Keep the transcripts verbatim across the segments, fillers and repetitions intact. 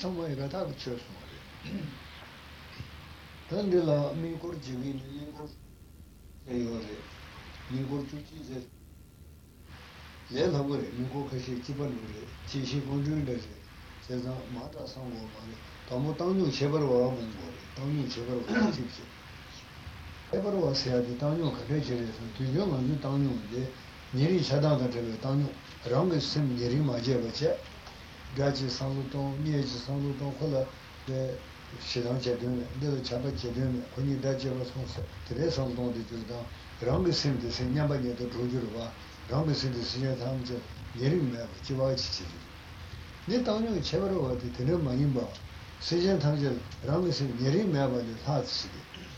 somewhere that I would choose. Then the law, me go Jimmy, you go to Jesus. Then I would go to Chiban, Chishi Gondunas, says not Mata Sango, Tomotan, Chever or Oman, Tony Chever or Chips. Ever was here the town of Capacious, to young and the town of the Neri Sadana Teletano, wrong as Sim Yerima Jevache. Gaci Saluton, Nieci Saluton, Hola, the Shedan Chadun, the Chapa Chadun, only that Jevasons, Teresa Don de Tilda, Rangasim, the Senyabania de Projurva, Rangasim, the Senyatanja, Yerim, Chivachi. Netano, Chevrolet, the Tenumanimba, Sejan Tanja, Rangasim, Yerim, the Tatsi,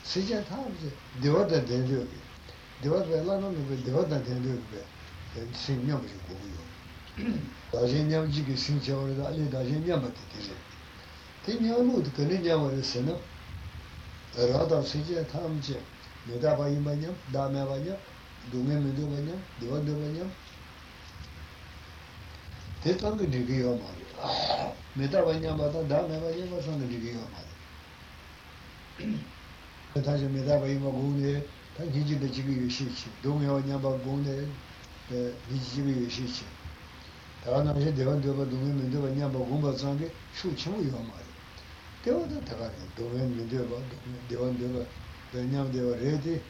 Sejan Tanja, the order de Luke, the order of the order de Luke, and Senyabu. Dajenya jigi sincha orada ali dajenya matete. Tenya mud kanenya waresena. Rada sije tamje. Meda bayimanya, dame banya, dume medu banya, diwa de banya. Tetang digi amar. Meda banya bata dame banya basan digi amar. Tetaje meda bayima gune, tanjiji de jigi yeshichi. Dume banya ba gune, jiji yeshichi. Tana je devan deva dume mende va nyamba gumba sange shu chemu yamare. Deva da tara dume mende va devan deva nyam deva redi.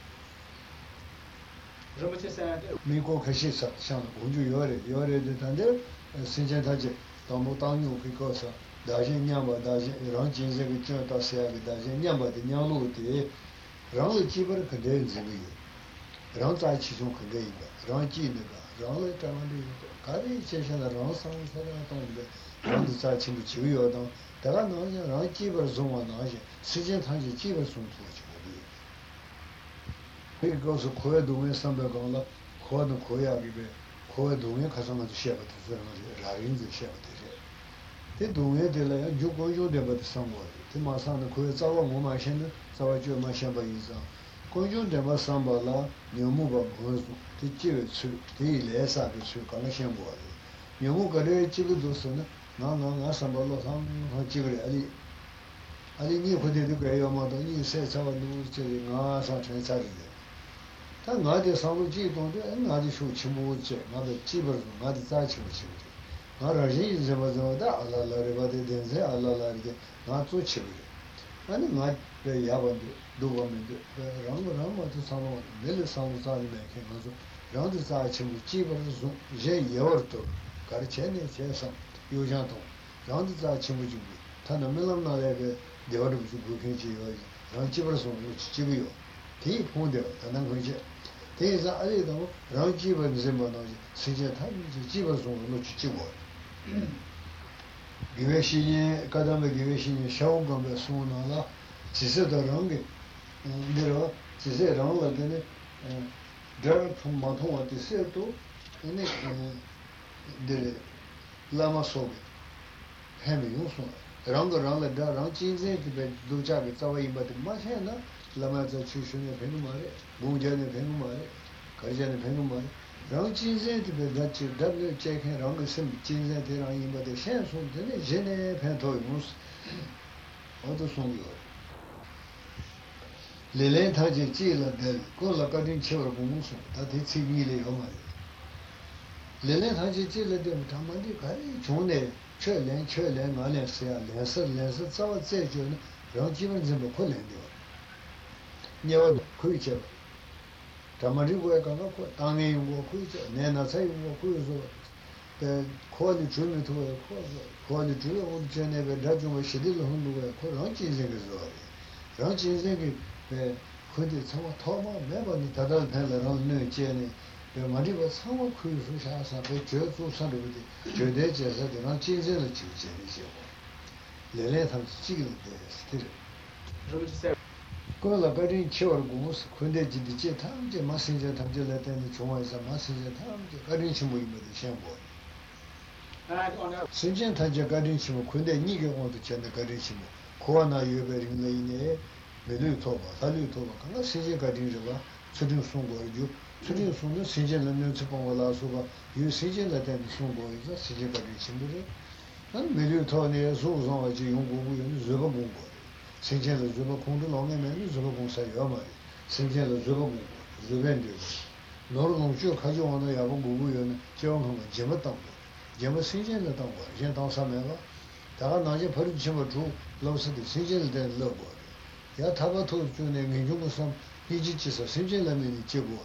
Romache sa meko kashi sa san goju yore yore de tande sinje daje tomo tanyu kikosa daje nyamba daje ran jinje bicho ta se daje nyamba de nyalu de ran chibar kade zubi. Ran ta chi zo kade ran chi de Rāle tāmāli kārī cēshāna rāng sāng sārā tāmāli rāng tu tsā chīmbu chīviyō tāng dāgā nāyā rāng jībar zōngā nāyā sīcēn tāngi jībar sōng tō chīvī pēk gāsū kōyā dōngyā sāmbā gāngla kōyā dōng kōyā gībē kōyā dōngyā khasāngā tu shēpa tā sārā ngā rāyīn tu shēpa tā shē tē dōngyā tēlā yā yū kō yō dēpa tā sāmbā tē mā sāngā kōyā tsāwā ngō mā shēn tsāwā chū mā shēpa yī sāng Conjun de Massambala, Yomuba Gozo, the Chivu, the Lesa, the Sukanashan Boy. Yomuka Chivu Dusson, no, no, Nassambala, some Chivu Ali. I didn't know who did the Gray Amanda, you said someone who was telling us on Saturday. Then I did some Chivu, and I did shoot Chimuche, not the Chivu, not the Tachi. Not a reason was that Allah Laribadi Denze, Allah Laribadi, not to Chivu. And not the Yavan. Dovamente rango rango to samo nelle samo sali meke mazo rango sa chimu chibar zo je yorto karchene chesa yojanto rango sa chimu ju tana melam na lege devaru ju gukeji yo rango chibar so chibu yo ti konde tana goje te za ale do rango chibar zemba no sije ta ju chibar so no chibu giveshine kadam giveshine shaungam be sunala sise darangi Dero, she said, all of the girl from Matua to Seto, and the Lama Soviet. Hemi also. Round around the dark, she's in the Ducha, it's away, but much hand, Lama's children of Henumare, Bunjan of Henumare, Kajan of Henumare. Round she's in the Dutch, double check, and round the same chins that they are in, but the chance of the Geneva Pantoimus. What a song you are. Lele taje chila del kola kadin chevra bumuso tate chimile yomare lele taje chila dem tamadi kari chone chelen chelen ale sia leser leser tsawa tsejone rojimen zimbo kolen dio nyewa kuiche tamadi goe kana ko tangi wo kuiche ne na sai wo kuizo de koli chune to ko koli chune od chene be dajuma shidil hundu ko roji zege zori roji zege 그게 정말 더뭐 매번 다들 배려는 늦지니 말이고 상호 그 사사 그 저조사를 저대 제사들은 진실을 지지지요. 내내 다 지기는데 스틸. 그러면서 그러나 가진 치워고 근데 지지 탐제 마신제 탐제를 때는 좋아해서 마신제 탐제 가진 친구인데 셴고. 아 오늘 신진 탐제 가진 친구 근데 니 경우도 전에 가진 친구 코로나 유행으로 인해 Belli toba, tali toba, kana sije kadinje ba, sudin sungoju, sudin sungo sije lanne tsupangala suba, yu sije laten sungoju, sije kadinje mure, million tony souls on a young woman, Zubabungo. Saint Jella Zubacund along a man, Zubacon Sayama, Saint Jella Zubabungo, the vendors. Nor long joke has you on a Yabungo, John Jematambo, Jemma Saint Jella Tambo, Jentan Samela, Taranaja Purjima Drew, Loves the Saint Jella then Lobo. Yatabato Junior Minjubusam, Pijiches of Saint Jella Minichibo,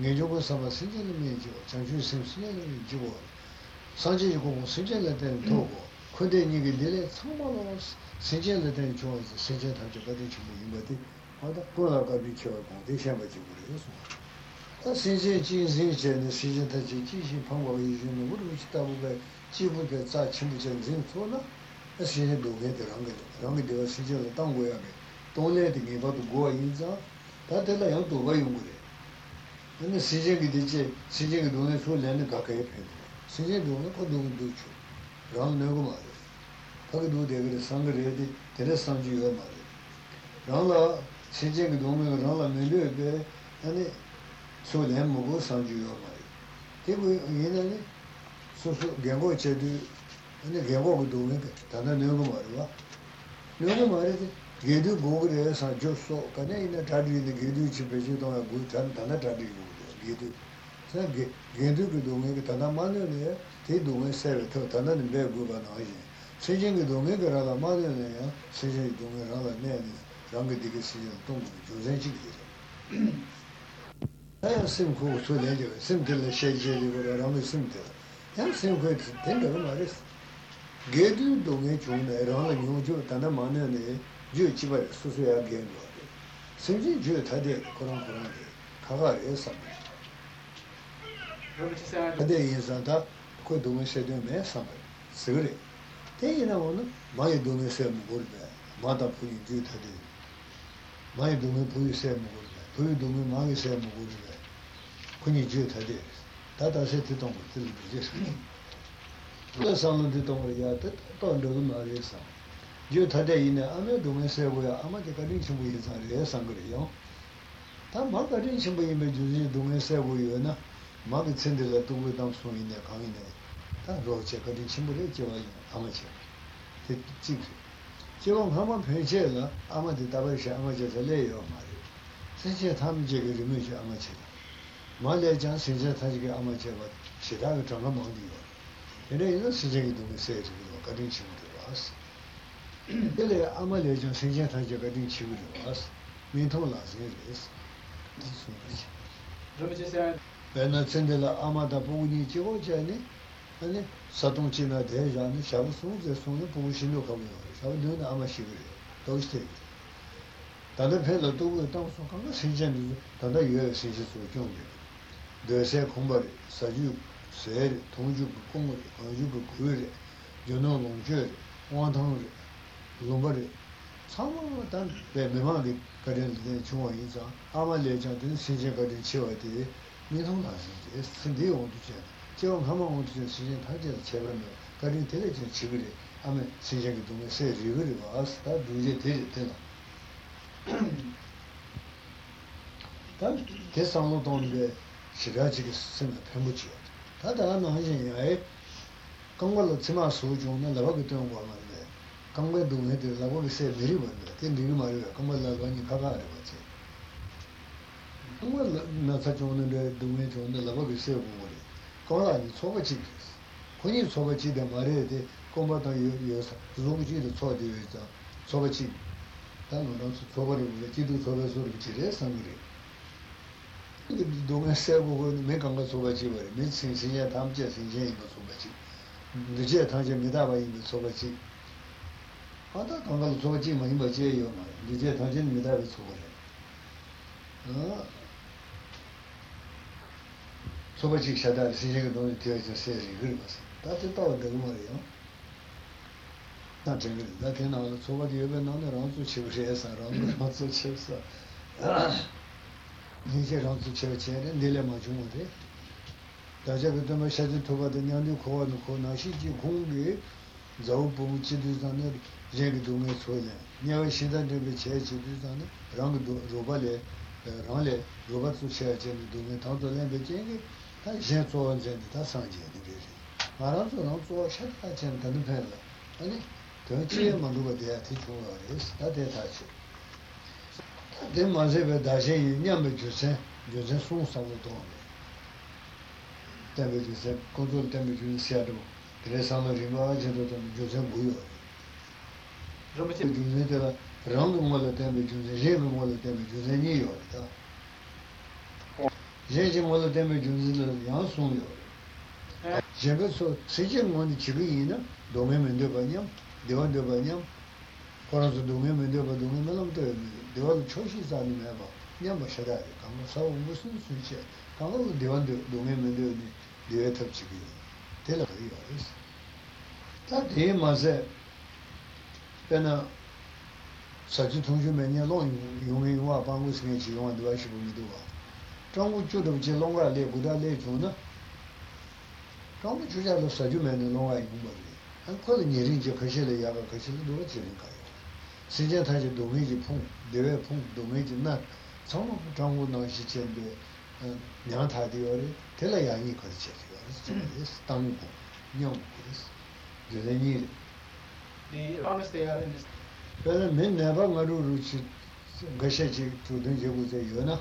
Minjubusam, Saint Jella Minjo, Chanju Saint Jella Minjibo. Sanjay Gong, Sinjala then Togo, could they neglect some of us? Sinjala then joins the Sinjata Jabati, or the Gola Gabicho, the Shabati. The Sinjay Jins and the Sinjata Jiji Pongo is in the wood which double the Jibu gets such chimichan Zinfona, a Sinjay do get the Rangi, Rangi Sinjala Tangway. Don't let him about to go in there, that I have to worry with it. And the Sinjay Sinjay don't let you land the Kaka. Sinjay do not do it. Round Nogomari. Pagadu, they were a Sunday lady, the rest of you are married. Rala, Sinjay Domi, Rala Milube, and so them will go Sanju are married. They were in any so Gabo Chedu and the Gabo doing Tana Nogomari. Nogomari, Gedu Bogra, San Joso, Canadian Tadi, the Gedu Chipajit on a good Tana Tadi, Gedu. Gendu Domega Tanamania, they do my serve to Tanan and Begubanoy. Saying the Domega Ralamania, saying Domerala Nan, Ranga Digacy and Tom, Josenchi. I have seen who to Nedger, Simtel, Shadjel, Rami Simtel. I have seen who to tender Maris. Gedu Domechun, Rala Nujo, Tanamania, Juchiba, Susia Gendu. Simji Jew Tadia, Koran Korandi, Kavar Esam. Today is that could do me said you may summon. Siri. They know my domain same good, mother put in duty. My domain put you same good, put you domain my same good. Couldn't you do it? That I said it on the television. The son of the Tomoyat, don't do my son. You today in the Amel domain say we are Amaticanism with Arias Angrio. That mother didn't be imagined domain say we are not. Margaret sent the letter with them from India coming there. That road checker in Chimbulichi, amateur. The chick. Jilong Haman Penchella, Amad the Tabashi amateur, the lay of Marie. Since your time, Jigger Mucha amateur. Malia Jan since your time, amateur, but she died from among you. You know, sitting to me say to the Kadinchi with us. Billy Amalia Jan since your time, Kadinchi with us. Mintolas, it is. When I send the Amada Puni Chivojani, and Satuncina Dejan, Shavasum, the Sunu Pushino Kamio, Shavun Amashiri, those things. Tana Pella do the Towns of Kanga, Sinjan, Tana Yer Sinjas with Jung. They say Kumbari, Saju, Seri, Tonju Kumari, Konju Kuri, Jono Longjuri, one hundred, Lumbari. Some of them, they demanded currently Chuaniza, Amaleja, Sinjan Chiwati. They want to check. John Hammer wants to see the children, got intelligent children. I mean, Sinjay Dome says, you really was that do they tell it? That this I'm not on the Shiraji Sena Pembuchi. That I'm not in a Congo Tima Sojo and Lavagatong woman there. Congo Dome, the Lavori said, very well, then you marry a Congo Lavani Kavara. Well, not such on the domain on the Lavaki Silver. Cola and Sovachi. When you Sovachi the Marede, combat on your Zogi the Sodi with Sovachi. Then also Sovari with the Tidu Sovasur, which is hungry. The domain servo would make on the Sovachi, means in Sina Tamjas in Jane Sovachi. The Jet Tanja Medava in the Sovachi. Other Congal Sovachi, my Imbaji, the Jet Tanjan Medava Sovari. So much is that the Sinjay don't tell us to say Rivers. That's the power of the Mario. Not really, that in all, so what you ever know around to Chips around to Chips. He's around to Church and Dilla Majumode. Dajabutama said to what the Nanu Koa no Konashi, Kungi, Zaupuchi Duzana, Jagadume Soya. Never she that the Church Duzana, Rango Robale, Rale, Robert Church and Dumetan to Lambejing. That's Sanjay. I also know so shut that and the 제가서 세계문이 지리이나 도메면도 바냐 대원도 바냐 코로나도 도메면도 바냐면도 대원 초시자는 해봐 그냥 마셔라 강사와 무슨 수치 강으로 대원도 도메면도 대회 탑치기 될거예요. 다 대마세 그러나 사진 통주면요 용용과 방구스에 지용한도 하시고도 정부 주도 지롱과 내부다 내주나 Kamu juga harus saja menolak ibu bapa. An kalau nyeri juga kecil ya, agak kecil itu dua jenis kaya. Sejak tadi domain itu pun, dewa pun domain itu nak, semua orang orang sih cendera, yang tadi orang telah yang ini kerja juga, tanggung, nyamuk, jadi ni. Di orang setiap ini. Kalau mana baru rujuk, kerja cik tu dan jago saya, na,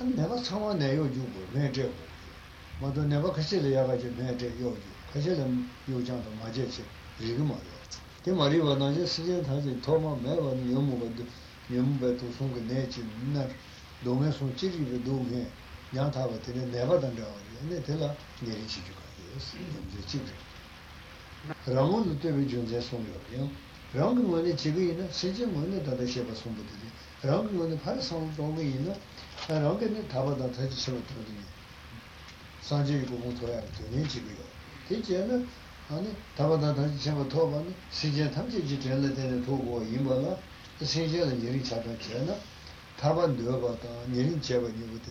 an mana semua naya juga, naya jago. 마도 내가 같이를 해가지고 내가 요요 같이는 요장도 맞지 지금 말이야. 그 말이 와나지 시제 다시 도마 매번 연구도 연구도 송게 내지 나 동네 손치기도 동네 양타가 되네 내가 던져요. 근데 내가 내리지 주고 이제 지금 라몬도 때문에 존재 송요요. 라몬은 원래 지구에는 시제 원래 다 다시 해봐 송부들이. 라몬은 팔성 동네 있는 라몬은 다바다 다시 쳐도 산지고 공토야 되는 지구요. 대체는 아니 다바다 다시 제가 더만 시제 탐지지 전례되는 도고 이마나 세제는 예리 잡아지나 다반 넣어봤다 예린 제번이거든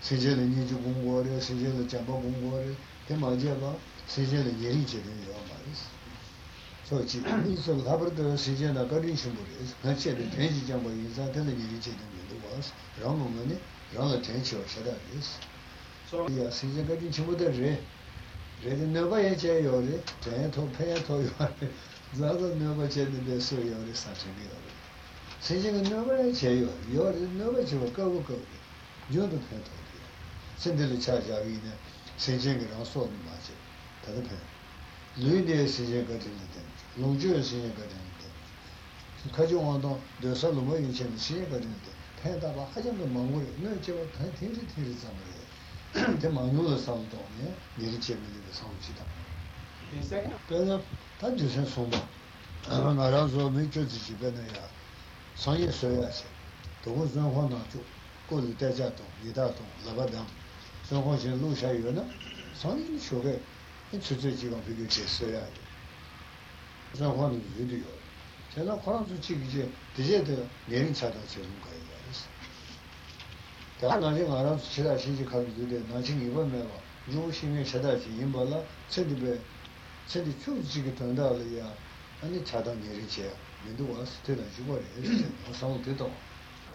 세계는 이제 공부하려 세계는 잡아 공부하려 대마제가 세계는 예린지는 말이죠. 저 지금 인성 다버도 세계나 거린 신부를 같이를 대지장 뭐 인사 되는 예린지는 도와서 라면은 라면 전체를 찾아야지. 야 세계적인 친구들이 레드 너바에 제요리 대토 페토 요리 자도 너바 제는데 소요리 사실이요 세계적인 너바에 제요 요리 너바 제고 거고 거고 요도 페토 신들이 찾아가기는 세계적으로 소는 맞지 다들 루이데 세계적인 농주의 세계적인 가정원도 대사로 뭐 인생 세계적인 페다바 하정도 망고리 너 제가 다 되지 되지 잡아 대 마누라 상도네 예리체미의 상치다. 인생 그러나 단지선 소모. 나라서 미쳐지지 변해야. 상의 소야세. 도고선 환나죠. 고를 대자도 이다도 나바담. 성호신 루샤유나 상의 쇼게 인출제지가 비교 제서야. 성환이 유리요. 제가 코로나 지기제 대제대 내린 차다 지는 거예요. 나중에 알아서 제가 신지 가지고 나중에 이번에 요심에 제다지 인발라 체디베 체디 추지게 된다라야 아니 자당 내리지야 민도 와서 때다 죽어래 상황 되다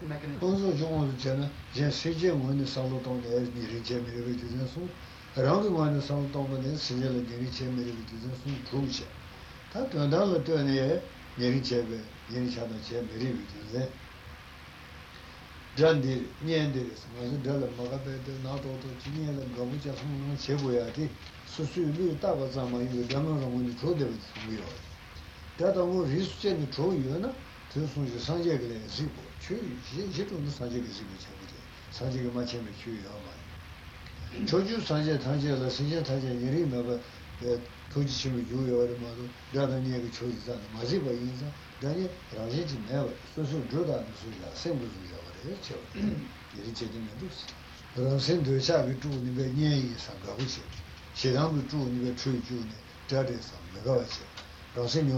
그래서 저는 제가 제 세계 문의 상로동에 내리지에 내리지에서 라고 문의 상로동에 세계 내리지에 내리지에서 도시 다 된다는 때에 내리지에 내리지에 내리지에 잔디 년들에서 무슨 달라 막아도 나도도 진행을 너무 자꾸 제고야 돼. 수수율이 따가 자마이 담아서 문이 좋대요. 다다고 리스트에 좋으려나? 저수지 산재글에 지고 추위 지지도 산재글에 지고 산재가 맞으면 추위가 와. 저주 산재 단지에서 산재 단지에 내리면 도지심이 요요를 모두 다다니에 추위잖아. 맞이 봐 인자. 다니 라지지 매워. 수수 조다는 수야. 생물이야. 예를 제대로 됐어. 그럼 센터에 자기 주는 게 예의상 가고 있어. 제대로 주는 게 주의 주는 자리에서 내가 왔어. 양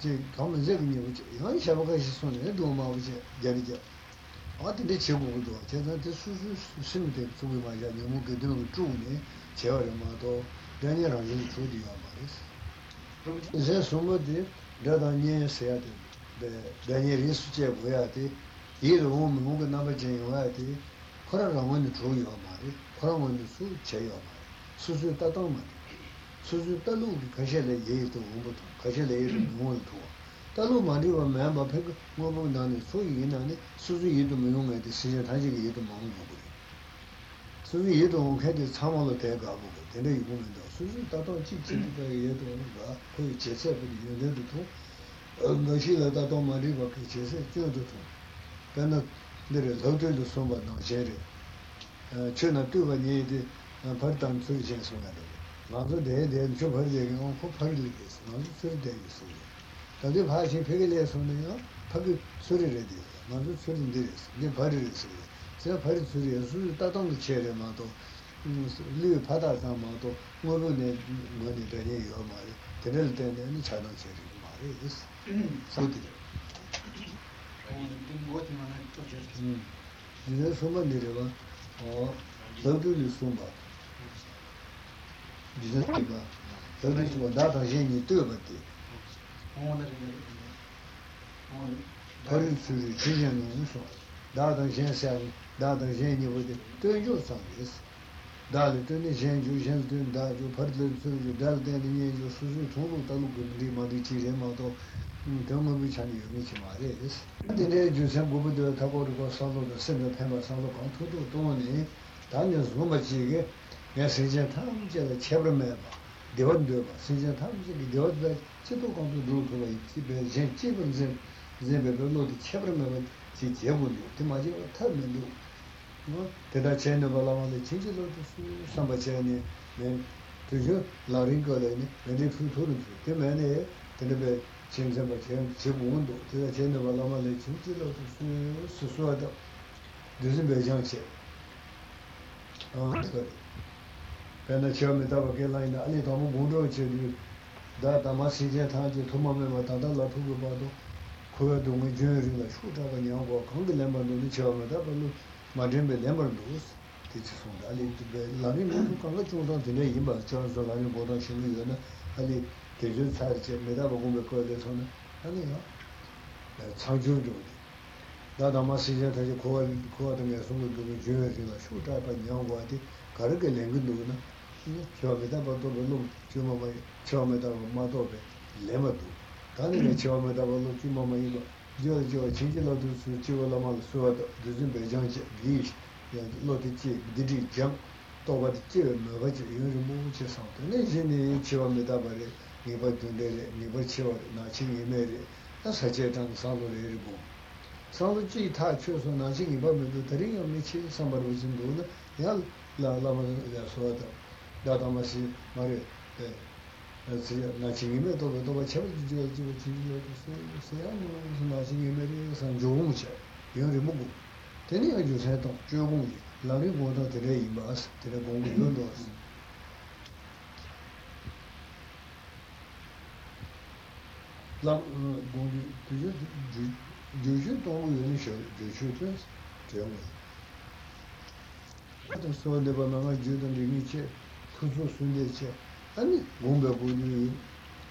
제 검은색이 뭐지? 이건 샤바가 있었는데 너무 마우지 자리죠. 어디에 제고도 제가 수수 심대 속에 맞아 너무 그대로 주네. 제어마도 내년에 좀 줄이야 말이지. 이제 소모디 라다니에 세야데. 내년에 수제 보야데. 이로 뭔가 남아진 거야데. 코로나는 줄이야 말이지. 코로나는 수 제야 말이지. 수수 따도 말이지. 수수 따로 가셔야 예의도 오고 가실래요. 나도 내 대충 벌리는 거 벌리는 게 있어. 나도 소리 되게 있어. 나도 다시 배결해 손이요. 거기 소리를 해. 나도 소리 들려. 내 발을 있어. 제가 발을 소리에 소리 따던도 제려마도 늘 받아서마도 모르네 뭐니 되게 요 말이. 되는 때는 자동 제리 말이 있어. 소리들. 아니 뭐지만 또 제리. 이제 소문 내려가. 어. 저들이 소문 봐. 비슷하다. 저기서 나타 제니 뜨거웠대. 오늘 오늘 다른 수리 진행은 무슨 나타 제세 나타 제니 보다 뜨거웠어. 나를 뜨니 제주 제주 다주 버들 수리 달대니 예주 수수 도로 달고 그리 많이 지내마도 너무 비참해요. 그렇지 말이에요. 근데 주세 고부도 타고르고 살로도 생각 해봐 살로 건투도 돈이 단연스 넘어지게 내 세계 탐지에 체험해봐. 대원도 세계 탐지에 대원도 제도 공부 누구가 있지? 제 집은 제 배변도 체험해봐. 제 제본도 대마지가 탐면도 뭐 대다체는 발라만의 진실로도 삼바체니 내 그저 라링거래니 내리 풀토르 때문에 되는데 진정한 제본도 대다체는 발라만의 진실로도 수수하다. 무슨 배경체? 어 पहले छह मिनट अब के लाइन अली तो हम बोल रहे थे दा तमासी जे था जो तुम में बता दा लाठू के बाद को दोंगे जो रिला छोटा का न्याव को खंग ले में दो छह मिनट अब मारे में ले में दो तीस सुन अली तो लाइन में को का चौदह दिन ये बात चार सौ लाइन बोला शुरू है ना अली के जो साल से मेरा वो में को दे सुन अली छाजू जो दा तमासी जे था जो को को दोंगे सुन दो जो रिला छोटा का न्याव हुआ थी 가르게 랭근도나 저기다 봐도 별로 주마마 처음에다 마도베 레마도 다니네 처음에다 별로 주마마 이거 저저 진짜로 수 지월라마 수와도 무슨 배정지 비야 로티치 디디 장 또바디 지는 거지 요즘 뭐 제상도네 진이 처음에다 봐래 네버 돈데레 네버 치워 나친 예매레 나 사제당 사로레고 사로지 다 쳐서 나신 이번에도 드린 엄미치 삼바로진 돈은 야 라라마야서다 다다마시 말에 에 나치기면 또 또가 체험이 되고 지고 지고 세야는 나치기면이 산조무체 여기 먹고 되니까 주세도 주고 라리 보다 되게 이마스 되게 공부도 라 공부 되게 되게 또 되는 셔 되게 되게 또 소원대로 나가 주던 리미체 그저 순대체 아니 뭔가 보니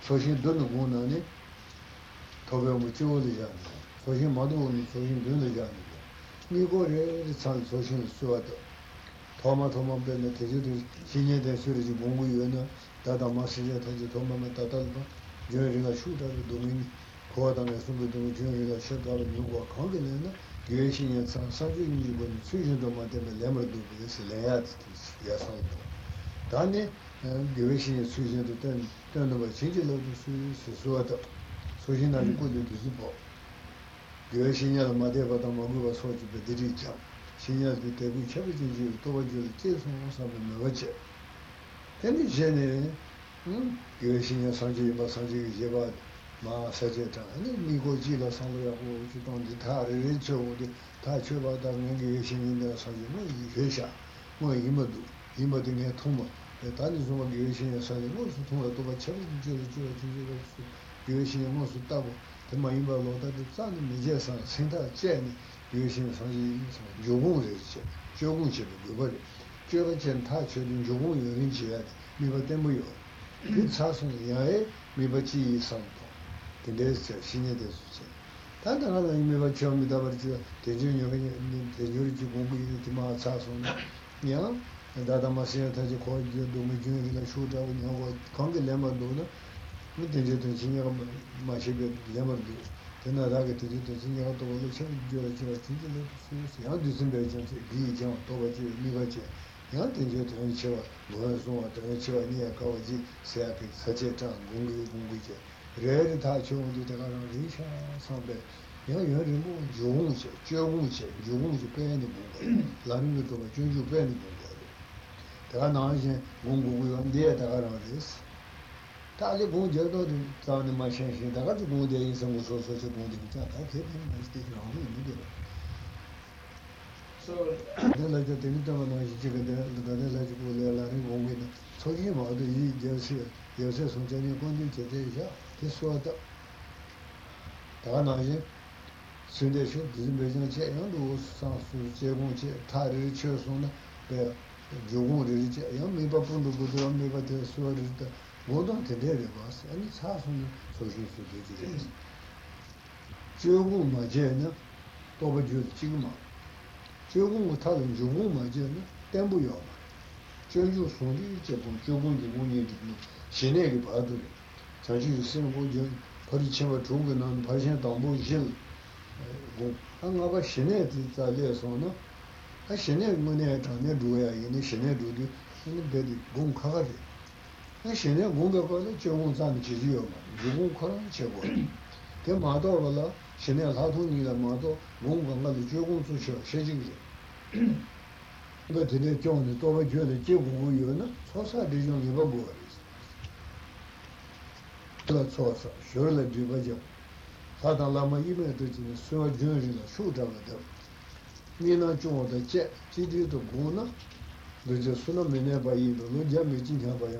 소신 돈을 보나니 더베 못 지워지잖아. 소신 마도는 소신 되는 자 이거를 참 소신을 수하다 도마 도마 변에 대주도 신에 대해서지 뭔고 이거는 다다 마시자 되지 도마만 다다도 저희가 슈다도 도민 고아다는 수도도 저희가 셔다를 누구 거기는 계신이 참 사진이 이번 수신도 마대면 레머도 그래서 레야트 야상도 다네 계신이 수신도 된 된다고 진지로 수수하다 소신하는 것도 되고 Sinner Madeva da Maguva Sochi Bedirica, Sinner di Tebu Chaviti, Tovajo, Tis, Mosam, Noce. Any genere, hm? Gersinia Sanji Basanji Jevad, Ma Sajeta, and Nigoji la Sandra, who don't the Tari Richo, the Tachuva, the Negation in the Sanji, Gesha, Moy Imadu, Imadin Tuma, the Tanizuma Gersinia Sanji, most Tuma, Tova Chaviti, Gersinia Mosu Tabo. 마이바 로다도 산이 미제산 생다 제니 유신 선지 요공을 했지 요공집을 그걸 제가 전타 최근 요공 연인지에 미바 때문에 그 사선 야에 미바지 이상도 근데 신에 대해서 단단하다 미바 처음이다 버지 대중 여기 대중이 공부를 기마 사선 야 다다마시에 다시 거기 도미중이나 쇼다고 하고 관계레만도는 그 대제도 진행을 마시게 되면 되나 나게 대제도 진행을 또 원래 처리 줘야 제가 진행을 쓰면서 야 무슨 배전 비전 또 같이 미가지 야 대제도 제가 뭐라서 어떻게 제가 니가 거기 세약이 사제장 공부 공부제 레를 다 좋은데 내가 리샤 선배 야 여러분 용우제 용우제 용우제 배는 뭐 라는 것도 준주 배는 뭐 내가 나한테 공부를 한데 내가 알아서 ताले बहुत ज़्यादा ताने मार्शल हैं ताकत बहुत ज़्यादा इन समूहों से से बहुत दिखता है क्या है मैं इसके लिए हूँ नहीं देखा तो ये लड़के तेरी तो मानो इसी के लिए लड़के लड़के को ले लाने बोंगे ना सोचिए माँ तो ये जैसे जैसे सोचने को कौन दिल चेते क्या किस वादा ताकत ना ये सुन्दर शो जिसमें जाएं तो सांसू जेबों 모든 데를 봤어. 아니 사소한 소식이 되지. 조금 맞잖아. 또 지금 조금 다른 조금 맞잖아. 땜부요. 저주 소리 제법 조금 조금이 되는 신에게 봐도 자주 쓰는 거죠. 버리치면 좋은 거 나는 발생 담보 실. 뭐 한가봐 신에 들자려서는 아 신에 뭐냐 전에 누워야 이게 신에 누디 신에 되게 공카가 신의 공격과는 조공산 지지요. 조공과는 제고. 그 마도와라 신의 하도니라 마도 공격과는 조공수셔 세진이. 그들의 경우는 또 저의 제공이요는 소사 대중이 보고. 또 소사 저를 뒤바죠. 사단라마 이메드지는 소주리나 수다가다. 니나 좀의 제 지지도 고나. 너저 수는 내내 바이도 너잠이 진짜 바야.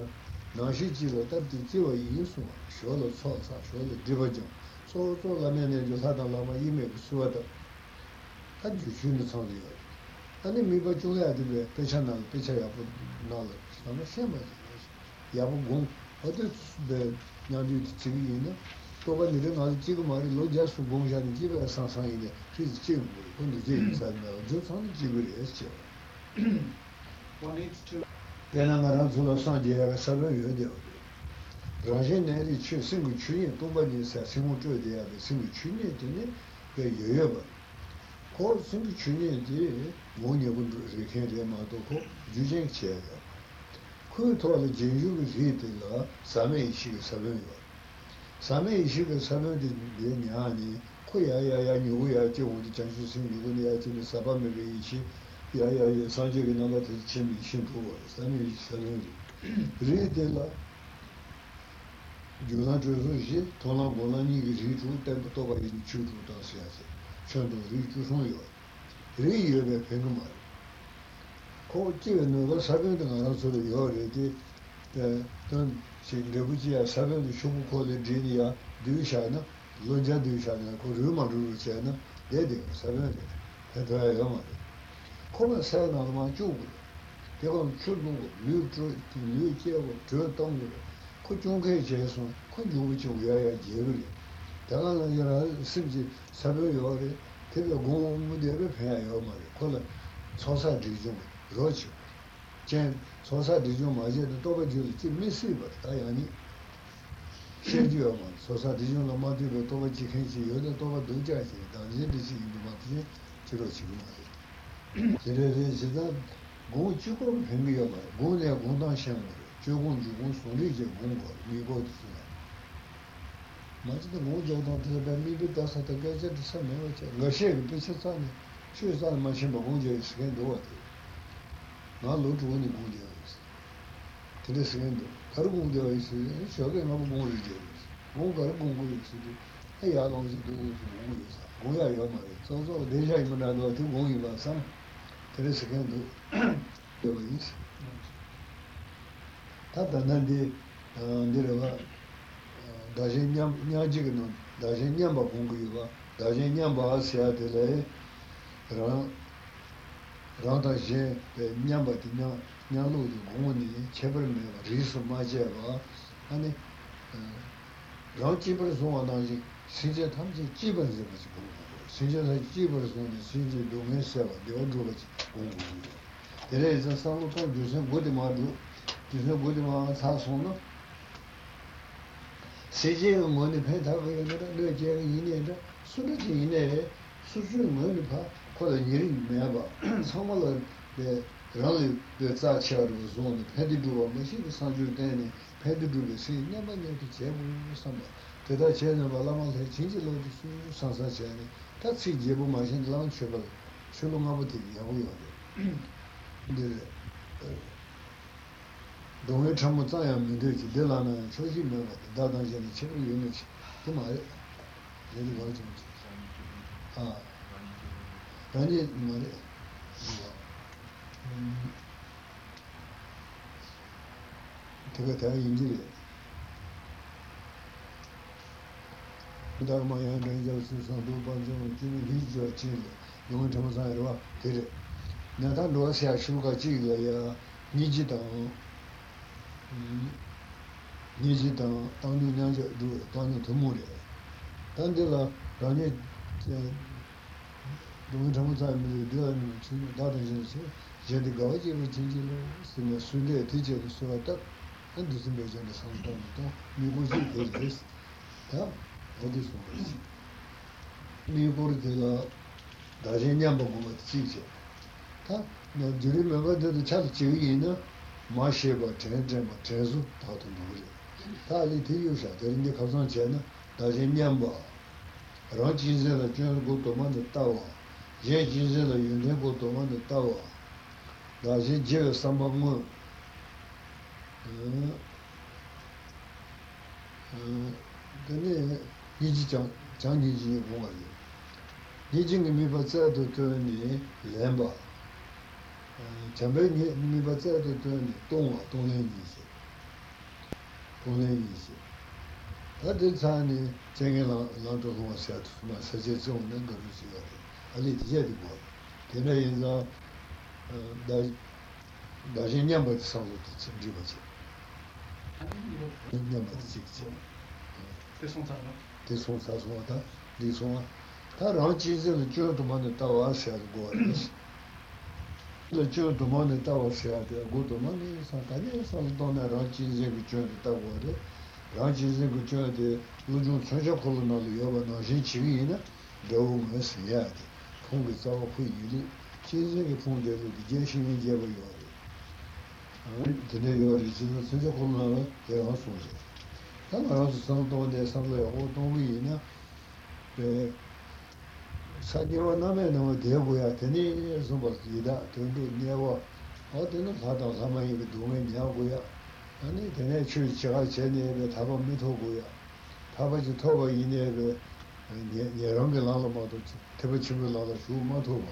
나시지로 답지지와 이유수 쇼로 소사 쇼로 디버죠 소소라면에 조사다라마 이메 수와다 아주 쉬는 소리요 아니 미바 줄야 되게 괜찮아 괜찮아 나를 아마 셈을 야고 어디 내 나도 지금이나 또가 내려 나도 지금 말이 로자스 봉자는 집에 상상이네 그 지금 근데 지금 산다고 저 산이 지금 했죠 대나가랑 둘러싼 데가 살아요 돼요. 라젠네리 최승구 주인 도반에서 생물조에 대한 승리 주인이 되네. 그 여여가. 고 승리 주인이 뭐냐고 그렇게 마도고 유쟁체가. 그 도와서 제주를 지들라 사메이시가 살아요. 사메이시가 살아는데 내냐니 코야야야 요야 저기 장수 승리군이 아침에 사밤에 이시 야야야 산적이 나가서 재미 심고 산이 산이 그래들라 유나주지 돈은 보나니 그리고 때부터 거기 주주도 사야지 저도 리주송이요 리여베 뱅마 고치는 거 사변도 알아서를 요래지 돈 신뢰부지야 사변도 쇼고콜에 드리야 드샤나 로자 드샤나 고르마루 쟤나 얘들 사변도 해도 해가면 코는 사나만 주고 내가 주는 거 류주 류제고 저던 거 그중에 제소 그 요구죠 야야 예를 맞다 모두 다들 배미비 다섯 개째 됐으면 이제 러시아에 비슷하네. 최소한 마신 보고제 시간도 왔다. 나도 좋은 공부야. 근데 생각도 가르고 되어 있어. 저게 너무 공부지. 뭔가 공부를 했지. 해야 너무 좋은 공부였어. 뭐야 이거 말이야. 저저 내가 이거 나도 좀 공이 봐서. 그래서 생각도 되어 있어. 다다는데 어 내려가 даже ням нядигну даже ням бабунгуева даже ням баасия деле ра рада же ням батня нялу гони чебрме рис мажева ани раучибр зонаги сиже тамже чибр зебач сиже за чибр зони сиже домеса деодругач деле за саму то душе годи марду душе годи ма сасуна 세제 뭐는 배다고는 너 제가 이내다 수르지 이내 수술 뭐는 봐 거기 일이 매봐 성물을 내 그런 그 자체로 존의 패드로 뭐지 산줄 때문에 패드로 쓰이냐 뭐는 제가 무슨 대다 제는 발라만 진짜로 산사제는 같이 제부 마신 런처벌 출렁하고 되고요. 근데 동네 참모 짜야면 되지 내라는 소식이 뭐가 다다전에 책을 읽는지 그 말에 얘는 거기 좀 아. 아니 뭐래. 음. 되게 다 인지래. 그다음 뭐야 내가 수사 도반전 지금 리저 지금 동네 참모 짜야 와. 그래. 내가 러시아 수가 지거야. 니지도 निजी तो तांडू न्याज दो तांडू धमुरे तांडेला रानी दोनों धमुचाई में दो आदमी चुने दादन जैसे जेठे गाँव जेठे चिंचिलो सिंह सुने तीजे तो सुराता तांडू सिंह जेठे सांतान तो निगोजी देश तब अधिस होगा निगोर देला दार्जिलिंग बगुमत चीज़ ता न जुरी में बंदे तो चार चीज़ ना 마셰바 젠젠마 젠수 다도 모르. 다리 뒤유샤 되는데 가서 쟤는 다시 냠바. 라진제는 쟤는 고도만도 따와. 얘 진제는 윤네 고도만도 따와. 다시 제 삼방문. 음. 음. 근데 이지장 장기진이 뭐가요? 이진이 미바자도 되니 렘바. 전 तो जो तुम्हारे ताऊ से आते हैं, वो तुम्हारे सांताने सांताने रांचीज़े कुचों के ताऊ आते हैं, रांचीज़े कुचों के लोगों संजय कोलना लिया बना जिंचवी है ना, लोगों में सिया आते, फ़ोंगे ताऊ कोई यूली, चीज़े के फ़ोंगे लोग जेशी में जेबी आते, अरे तेरे यारी जिन्हें संजय कोलना है, ये हाँ सोचे, तमारास सांताने सांताने वो तुम्हारी 사기와 남의 너무 대고야 되니 무슨 벌이다 되니 내가 어디는 가다 사망이 도움이 되고야 아니 되네 출제가 제네에 답은 못하고야 답은 토가 이내에 내려온 게 나눠봐도 대부침을 나눠 주마도 봐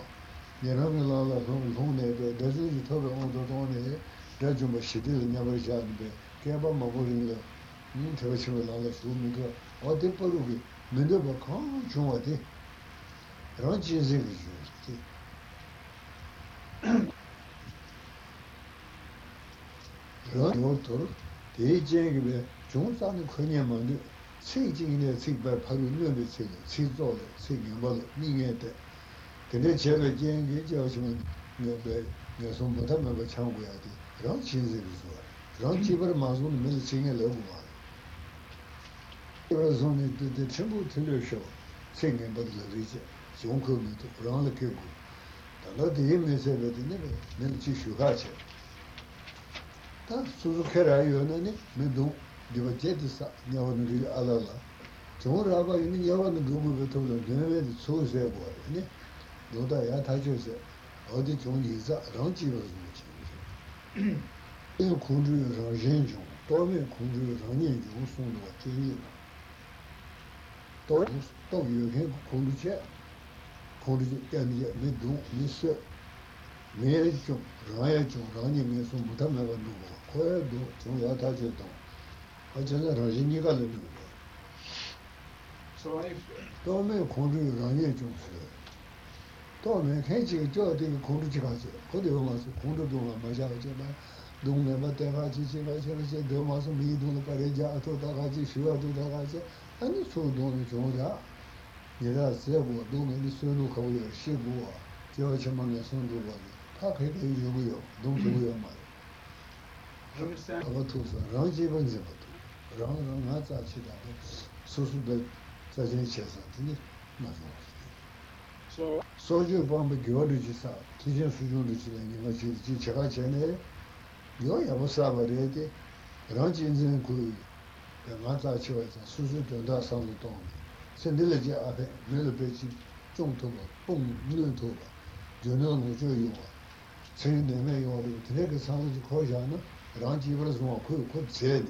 내려온 게 나눠서 동네에 대주지 토가 온도 동네에 대주마 시대를 내버리지 않는데 개밥 먹으려면 음 대부침을 나눠 주니까 어디 버리고 먼저 봐 중화돼 रांचीज़े की जोड़ती, रांचीज़े तो तेज़ जगह में जोन साने कोई नहीं मालूम, sei jingde, sei by Paluan, sei, sei dole, sei mole, minghe. The nature of the gang, Joshman, there's some bottom of a changway. Don't choose it. Don't cheaper Mazun, middle singer, love one. There was only the trouble to the show, singing but the region. She won't come to round the people. The lot of him is ever the name, Milchi Shuhacha. That's Suzukara, you know, Medu, the Vajetis, Yavan Alala. Tomorrow, you mean Yavan the Guru told the Suze boy. Noda ya tajuze, odi chongi za rangi wazuchi. Io kunju rangenju, tome kunju rangenju sunu tini. Tor tor yuhe kunju, kunju yani me do mis meju rangenju rangi me sunu mutama bandu. Koe do chongi ya tajuze do. Ajana rangenju ga lu. So if tome kunju rangenju So, So, so you bomb geologist, teaching students in the university, Chakachene, Yoya was already, Ranjins and Kui, the Mata Choice, Susan to that sound of Tom. Sendilaja, Melopage, Tom Toba, Pum, Milan Toba, Juno, Joyo, saying the mayor of the Telega sound of Kojana, Ranji was more could say it.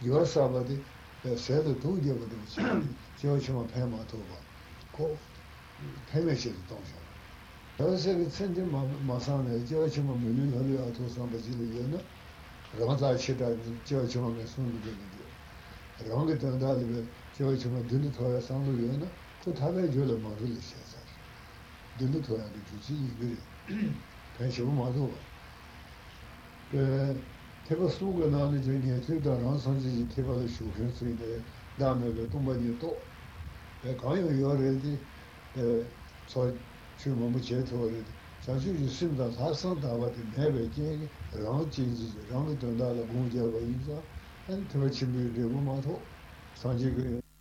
You are somebody that said the two years ago, Joshua Pema Toba. Hemeshir Tongsha. Doesn't send him Masana, Joachim of Munich, or some Brazilian. Ramata Shida, Joachim of Sunday. Wrong it and that Joachim of Dunitora Sanduyana could have a jewel of Marulis. Dunitora, the Juzi, very pension Madova. Table Slug and only drinking a trip down Sunday, table the shoe, and three days down the Tumba Yuto. The coin you already. The soil should move it. Just you seem that Hassan Davat in every king, around Jesus, around the Dundala Munja, and to which you will remove Sanjay.